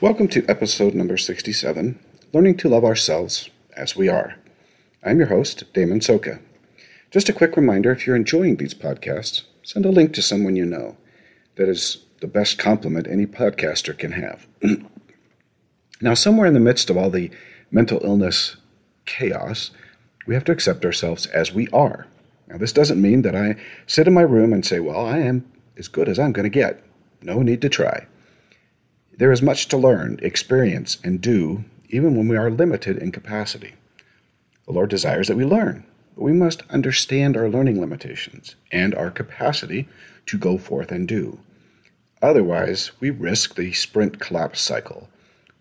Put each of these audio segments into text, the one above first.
Welcome to episode number 67, Learning to Love Ourselves as We Are. I'm your host, Damon Soka. Just a quick reminder, if you're enjoying these podcasts, send a link to someone you know. That is the best compliment any podcaster can have. Now, somewhere in the midst of all the mental illness chaos, we have to accept ourselves as we are. Now, this doesn't mean that I sit in my room and say, well, I am as good as I'm going to get. No need to try. There is much to learn, experience, and do, even when we are limited in capacity. The Lord desires that we learn, but we must understand our learning limitations and our capacity to go forth and do. Otherwise, we risk the sprint collapse cycle,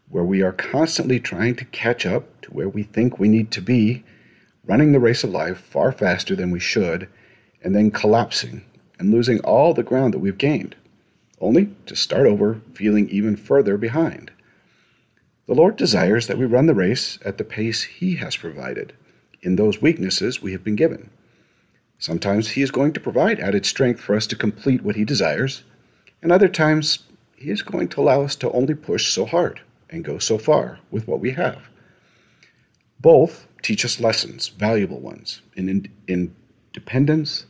where we are constantly trying to catch up to where we think we need to be, running the race of life far faster than we should, and then collapsing and losing all the ground that we've gained, only to start over feeling even further behind. The Lord desires that we run the race at the pace He has provided, in those weaknesses we have been given. Sometimes He is going to provide added strength for us to complete what He desires, and other times He is going to allow us to only push so hard and go so far with what we have. Both teach us lessons, valuable ones, in dependence,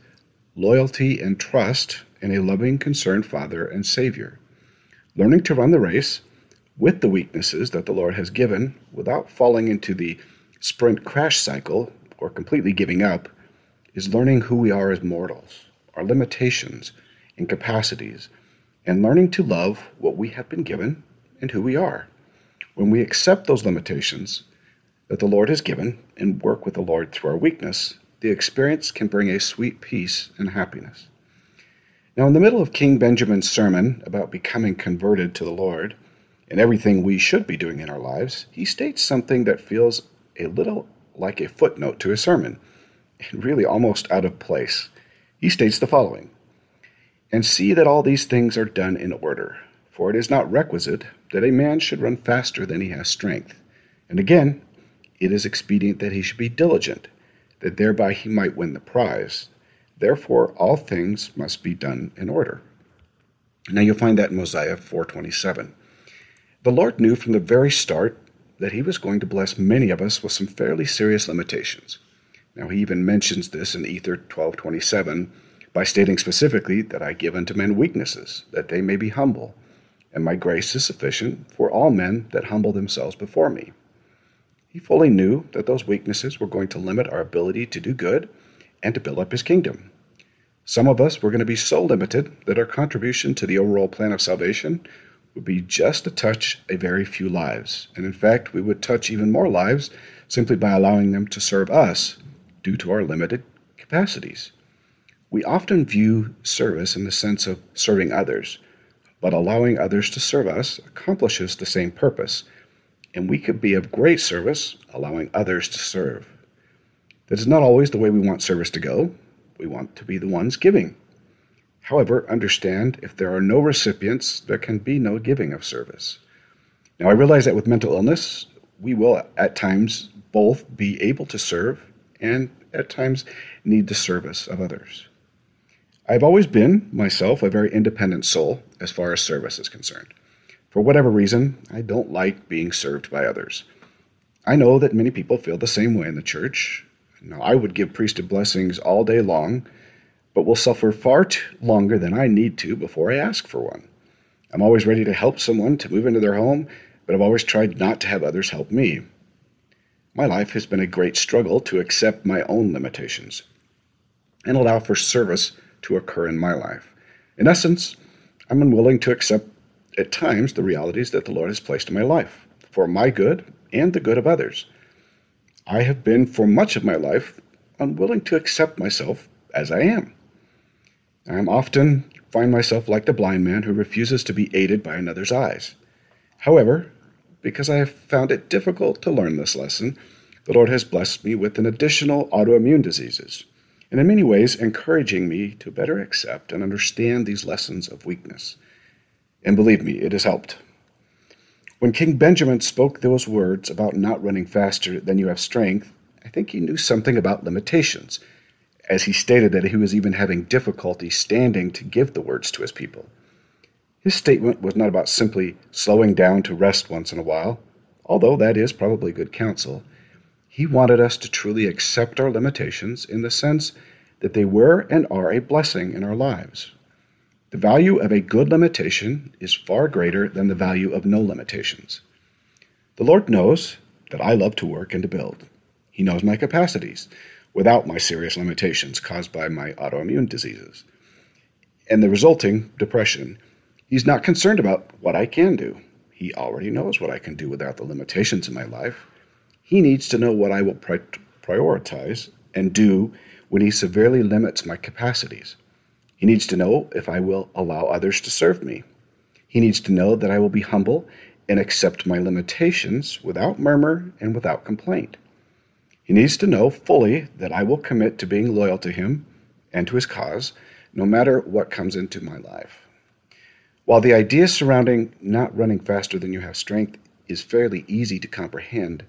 loyalty, and trust in a loving, concerned Father and Savior. Learning to run the race with the weaknesses that the Lord has given without falling into the sprint crash cycle or completely giving up is learning who we are as mortals, our limitations, incapacities, and learning to love what we have been given and who we are. When we accept those limitations that the Lord has given and work with the Lord through our weakness, the experience can bring a sweet peace and happiness. Now, in the middle of King Benjamin's sermon about becoming converted to the Lord and everything we should be doing in our lives, he states something that feels a little like a footnote to his sermon, and really almost out of place. He states the following, "And see that all these things are done in order, for it is not requisite that a man should run faster than he has strength. And again, it is expedient that he should be diligent, that thereby he might win the prize. Therefore, all things must be done in order." Now, you'll find that in Mosiah 4:27. The Lord knew from the very start that He was going to bless many of us with some fairly serious limitations. Now, He even mentions this in Ether 12:27 by stating specifically that I give unto men weaknesses, that they may be humble, and my grace is sufficient for all men that humble themselves before me. He fully knew that those weaknesses were going to limit our ability to do good and to build up His kingdom. Some of us were going to be so limited that our contribution to the overall plan of salvation would be just to touch a very few lives. And in fact, we would touch even more lives simply by allowing them to serve us due to our limited capacities. We often view service in the sense of serving others, but allowing others to serve us accomplishes the same purpose, and we could be of great service allowing others to serve. That is not always the way we want service to go. We want to be the ones giving. However, understand, if there are no recipients, there can be no giving of service. Now, I realize that with mental illness, we will at times both be able to serve and at times need the service of others. I've always been, myself, a very independent soul as far as service is concerned. For whatever reason, I don't like being served by others. I know that many people feel the same way in the church. Now, I would give priesthood blessings all day long, but will suffer far longer than I need to before I ask for one. I'm always ready to help someone to move into their home, but I've always tried not to have others help me. My life has been a great struggle to accept my own limitations and allow for service to occur in my life. In essence, I'm unwilling to accept at times the realities that the Lord has placed in my life for my good and the good of others. I have been, for much of my life, unwilling to accept myself as I am. I often find myself like the blind man who refuses to be aided by another's eyes. However, because I have found it difficult to learn this lesson, the Lord has blessed me with an additional autoimmune diseases, and in many ways encouraging me to better accept and understand these lessons of weakness. And believe me, it has helped. When King Benjamin spoke those words about not running faster than you have strength, I think he knew something about limitations, as he stated that he was even having difficulty standing to give the words to his people. His statement was not about simply slowing down to rest once in a while, although that is probably good counsel. He wanted us to truly accept our limitations in the sense that they were and are a blessing in our lives. The value of a good limitation is far greater than the value of no limitations. The Lord knows that I love to work and to build. He knows my capacities, without my serious limitations caused by my autoimmune diseases and the resulting depression. He's not concerned about what I can do. He already knows what I can do without the limitations in my life. He needs to know what I will prioritize and do when he severely limits my capacities. He needs to know if I will allow others to serve me. He needs to know that I will be humble and accept my limitations without murmur and without complaint. He needs to know fully that I will commit to being loyal to him and to his cause, no matter what comes into my life. While the idea surrounding not running faster than you have strength is fairly easy to comprehend,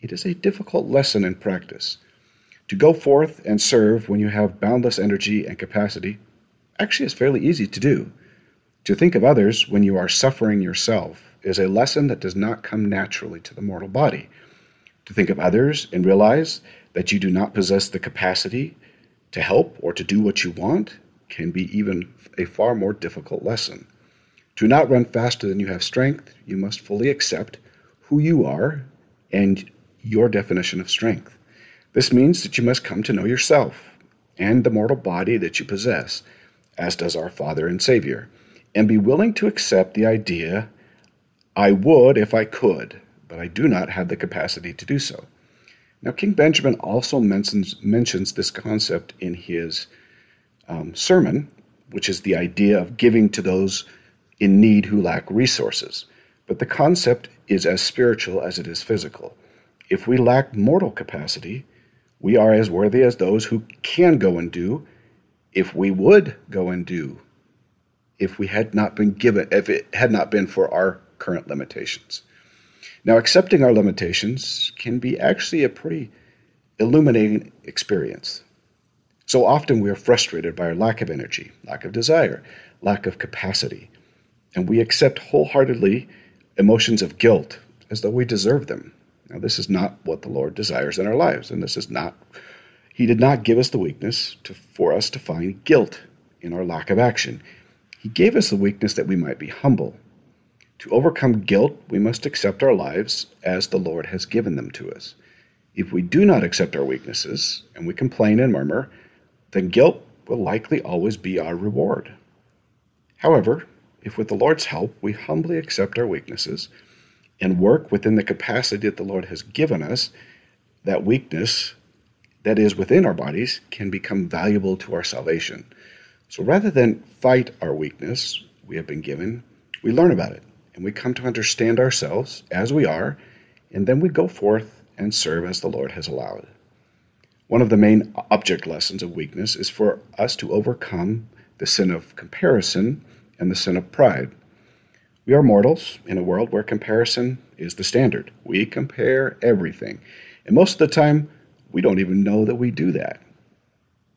it is a difficult lesson in practice. To go forth and serve when you have boundless energy and capacity actually is fairly easy to do. To think of others when you are suffering yourself is a lesson that does not come naturally to the mortal body. To think of others and realize that you do not possess the capacity to help or to do what you want can be even a far more difficult lesson. To not run faster than you have strength, you must fully accept who you are and your definition of strength. This means that you must come to know yourself and the mortal body that you possess, as does our Father and Savior, and be willing to accept the idea, I would if I could, but I do not have the capacity to do so. Now, King Benjamin also mentions this concept in his sermon, which is the idea of giving to those in need who lack resources. But the concept is as spiritual as it is physical. If we lack mortal capacity, we are as worthy as those who can go and do, if we would go and do, if it had not been for our current limitations. Now, accepting our limitations can be actually a pretty illuminating experience. So often we are frustrated by our lack of energy, lack of desire, lack of capacity. And we accept wholeheartedly emotions of guilt as though we deserve them. Now, this is not what the Lord desires in our lives, and He did not give us the weakness for us to find guilt in our lack of action. He gave us the weakness that we might be humble. To overcome guilt, we must accept our lives as the Lord has given them to us. If we do not accept our weaknesses, and we complain and murmur, then guilt will likely always be our reward. However, if with the Lord's help, we humbly accept our weaknesses and work within the capacity that the Lord has given us, that weakness that is within our bodies can become valuable to our salvation. So rather than fight our weakness we have been given, we learn about it and we come to understand ourselves as we are, and then we go forth and serve as the Lord has allowed. One of the main object lessons of weakness is for us to overcome the sin of comparison and the sin of pride. We are mortals in a world where comparison is the standard. We compare everything. And most of the time, we don't even know that we do that.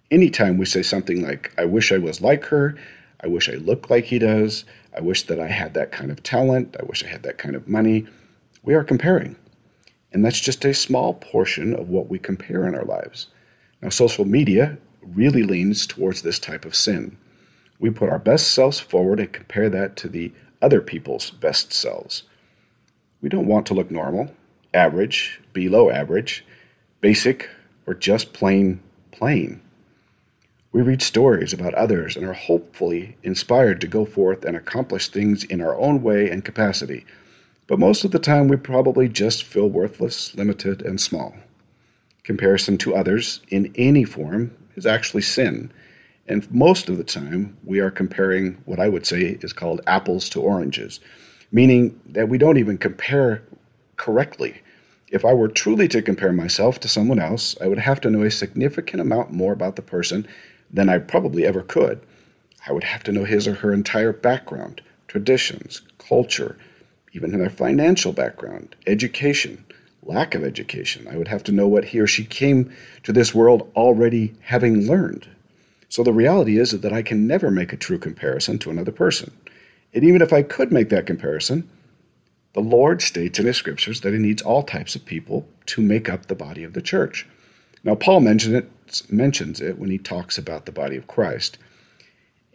Anytime we say something like, I wish I was like her, I wish I looked like he does, I wish that I had that kind of talent, I wish I had that kind of money, we are comparing. And that's just a small portion of what we compare in our lives. Now, social media really leans towards this type of sin. We put our best selves forward and compare that to the other people's best selves. We don't want to look normal, average, below average, basic, or just plain. We read stories about others and are hopefully inspired to go forth and accomplish things in our own way and capacity. But most of the time, we probably just feel worthless, limited, and small. Comparison to others in any form is actually sin. And most of the time, we are comparing what I would say is called apples to oranges, meaning that we don't even compare correctly. If I were truly to compare myself to someone else, I would have to know a significant amount more about the person than I probably ever could. I would have to know his or her entire background, traditions, culture, even their financial background, education, lack of education. I would have to know what he or she came to this world already having learned. So the reality is that I can never make a true comparison to another person. And even if I could make that comparison, the Lord states in his scriptures that he needs all types of people to make up the body of the church. Now, Paul mentions it when he talks about the body of Christ.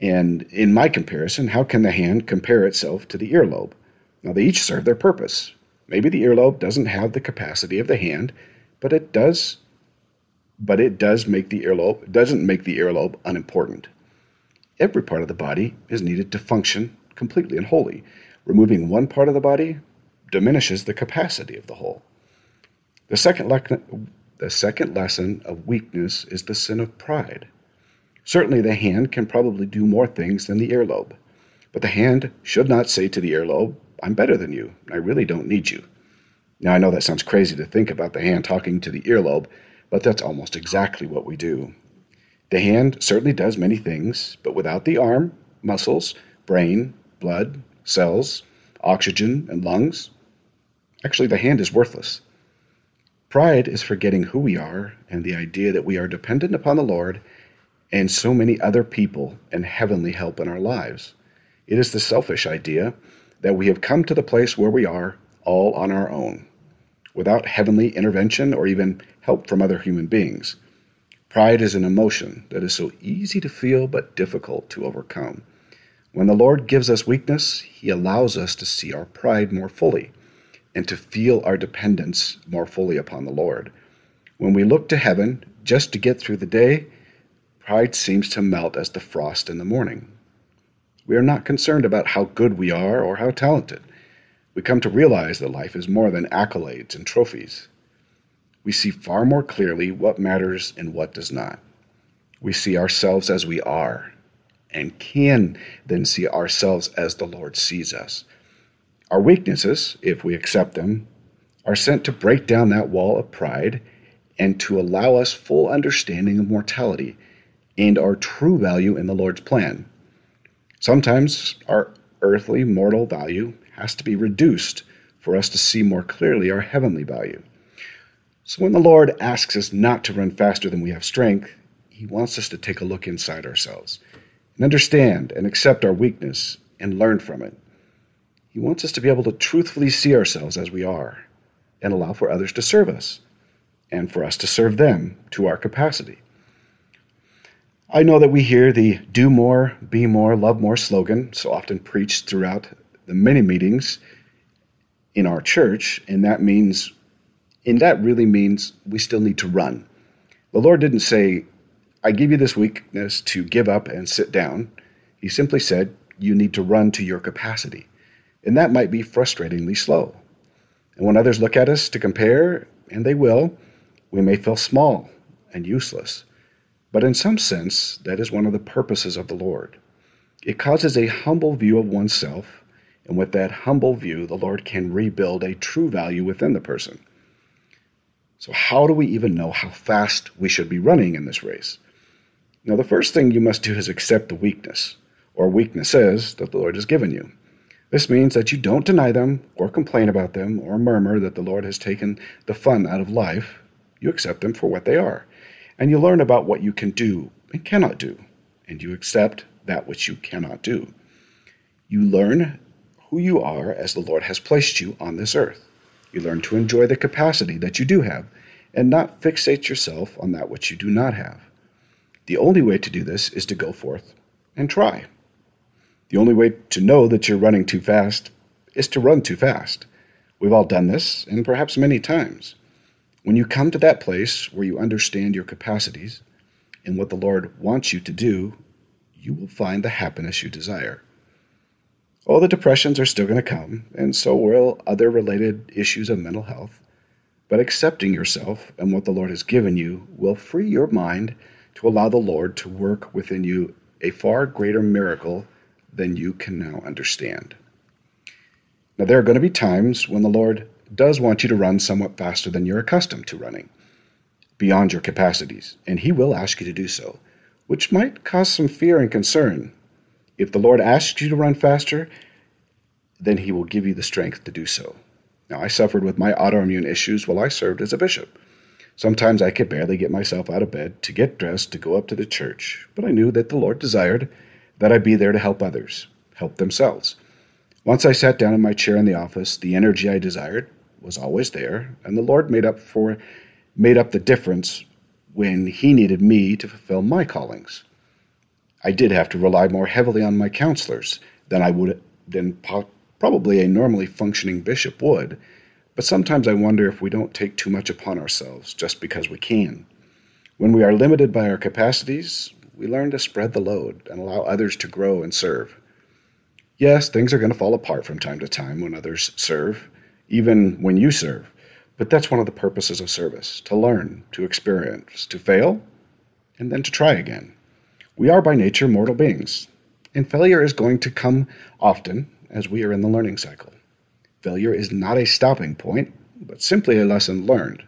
And in my comparison, how can the hand compare itself to the earlobe? Now, they each serve their purpose. Maybe the earlobe doesn't have the capacity of the hand, but it doesn't make the earlobe unimportant. Every part of the body is needed to function completely and wholly. Removing one part of the body diminishes the capacity of the whole. The second lesson of weakness is the sin of pride. Certainly the hand can probably do more things than the earlobe, but the hand should not say to the earlobe, "I'm better than you, I really don't need you." Now, I know that sounds crazy to think about the hand talking to the earlobe, but that's almost exactly what we do. The hand certainly does many things, but without the arm, muscles, brain, blood, cells, oxygen, and lungs, actually the hand is worthless. Pride is forgetting who we are and the idea that we are dependent upon the Lord and so many other people and heavenly help in our lives. It is the selfish idea that we have come to the place where we are all on our own, without heavenly intervention or even help from other human beings. Pride is an emotion that is so easy to feel but difficult to overcome. When the Lord gives us weakness, he allows us to see our pride more fully and to feel our dependence more fully upon the Lord. When we look to heaven just to get through the day, pride seems to melt as the frost in the morning. We are not concerned about how good we are or how talented. We come to realize that life is more than accolades and trophies. We see far more clearly what matters and what does not. We see ourselves as we are and can then see ourselves as the Lord sees us. Our weaknesses, if we accept them, are sent to break down that wall of pride and to allow us full understanding of mortality and our true value in the Lord's plan. Sometimes our earthly mortal value has to be reduced for us to see more clearly our heavenly value. So when the Lord asks us not to run faster than we have strength, he wants us to take a look inside ourselves and understand and accept our weakness and learn from it. He wants us to be able to truthfully see ourselves as we are and allow for others to serve us and for us to serve them to our capacity. I know that we hear the do more, be more, love more slogan so often preached throughout the many meetings in our church, and that really means we still need to run. The Lord didn't say, "I give you this weakness to give up and sit down." He simply said, you need to run to your capacity. And that might be frustratingly slow. And when others look at us to compare, and they will, we may feel small and useless. But in some sense, that is one of the purposes of the Lord. It causes a humble view of oneself, and with that humble view, the Lord can rebuild a true value within the person. So how do we even know how fast we should be running in this race? Now, the first thing you must do is accept the weakness or weaknesses that the Lord has given you. This means that you don't deny them or complain about them or murmur that the Lord has taken the fun out of life. You accept them for what they are, and you learn about what you can do and cannot do, and you accept that which you cannot do. You learn who you are as the Lord has placed you on this earth. You learn to enjoy the capacity that you do have and not fixate yourself on that which you do not have. The only way to do this is to go forth and try. The only way to know that you're running too fast is to run too fast. We've all done this, and perhaps many times. When you come to that place where you understand your capacities and what the Lord wants you to do, you will find the happiness you desire. Oh, the depressions are still going to come, and so will other related issues of mental health. But accepting yourself and what the Lord has given you will free your mind to allow the Lord to work within you a far greater miracle than you can now understand. Now, there are going to be times when the Lord does want you to run somewhat faster than you're accustomed to running, beyond your capacities, and he will ask you to do so, which might cause some fear and concern. If the Lord asks you to run faster, then he will give you the strength to do so. Now, I suffered with my autoimmune issues while I served as a bishop. Sometimes I could barely get myself out of bed to get dressed to go up to the church, but I knew that the Lord desired that I be there to help others, help themselves, Once I sat down in my chair in the office, the energy I desired was always there, and the Lord made up the difference when he needed me to fulfill my callings. I did have to rely more heavily on my counselors than probably a normally functioning bishop would, but sometimes I wonder if we don't take too much upon ourselves just because we can. When we are limited by our capacities, we learn to spread the load and allow others to grow and serve. Yes, things are going to fall apart from time to time when others serve, even when you serve. But that's one of the purposes of service, to learn, to experience, to fail, and then to try again. We are by nature mortal beings, and failure is going to come often as we are in the learning cycle. Failure is not a stopping point, but simply a lesson learned.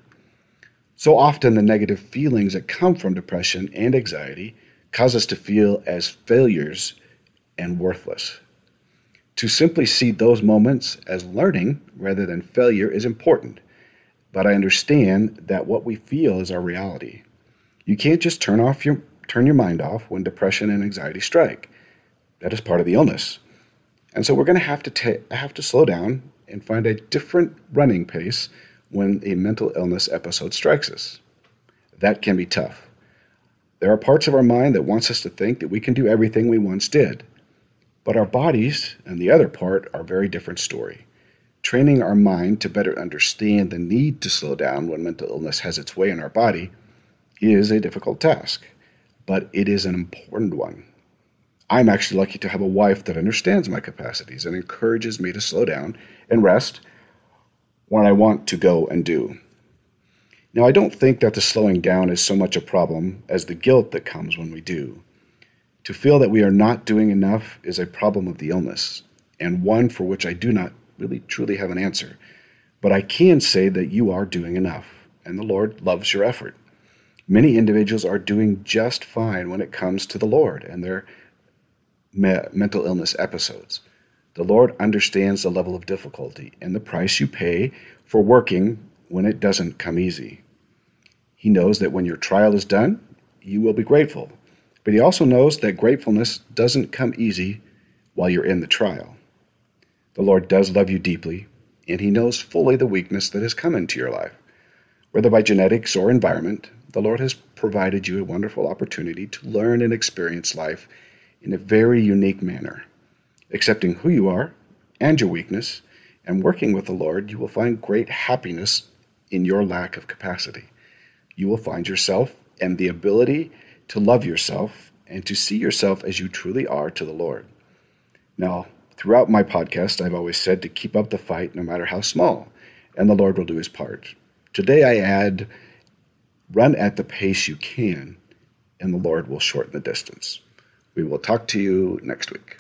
So often the negative feelings that come from depression and anxiety cause us to feel as failures and worthless. To simply see those moments as learning rather than failure is important, but I understand that what we feel is our reality. You can't just turn your mind off when depression and anxiety strike. That is part of the illness. And so we're going to have to slow down and find a different running pace when a mental illness episode strikes us. That can be tough. There are parts of our mind that wants us to think that we can do everything we once did. But our bodies and the other part are a very different story. Training our mind to better understand the need to slow down when mental illness has its way in our body is a difficult task, but it is an important one. I'm actually lucky to have a wife that understands my capacities and encourages me to slow down and rest when I want to go and do. Now, I don't think that the slowing down is so much a problem as the guilt that comes when we do. To feel that we are not doing enough is a problem of the illness, and one for which I do not really truly have an answer. But I can say that you are doing enough, and the Lord loves your effort. Many individuals are doing just fine when it comes to the Lord and their mental illness episodes. The Lord understands the level of difficulty and the price you pay for working when it doesn't come easy. He knows that when your trial is done, you will be grateful. But he also knows that gratefulness doesn't come easy while you're in the trial. The Lord does love you deeply, and he knows fully the weakness that has come into your life. Whether by genetics or environment, the Lord has provided you a wonderful opportunity to learn and experience life in a very unique manner. Accepting who you are and your weakness, and working with the Lord, you will find great happiness in your lack of capacity. You will find yourself and the ability to love yourself, and to see yourself as you truly are to the Lord. Now, throughout my podcast, I've always said to keep up the fight no matter how small, and the Lord will do his part. Today I add, run at the pace you can, and the Lord will shorten the distance. We will talk to you next week.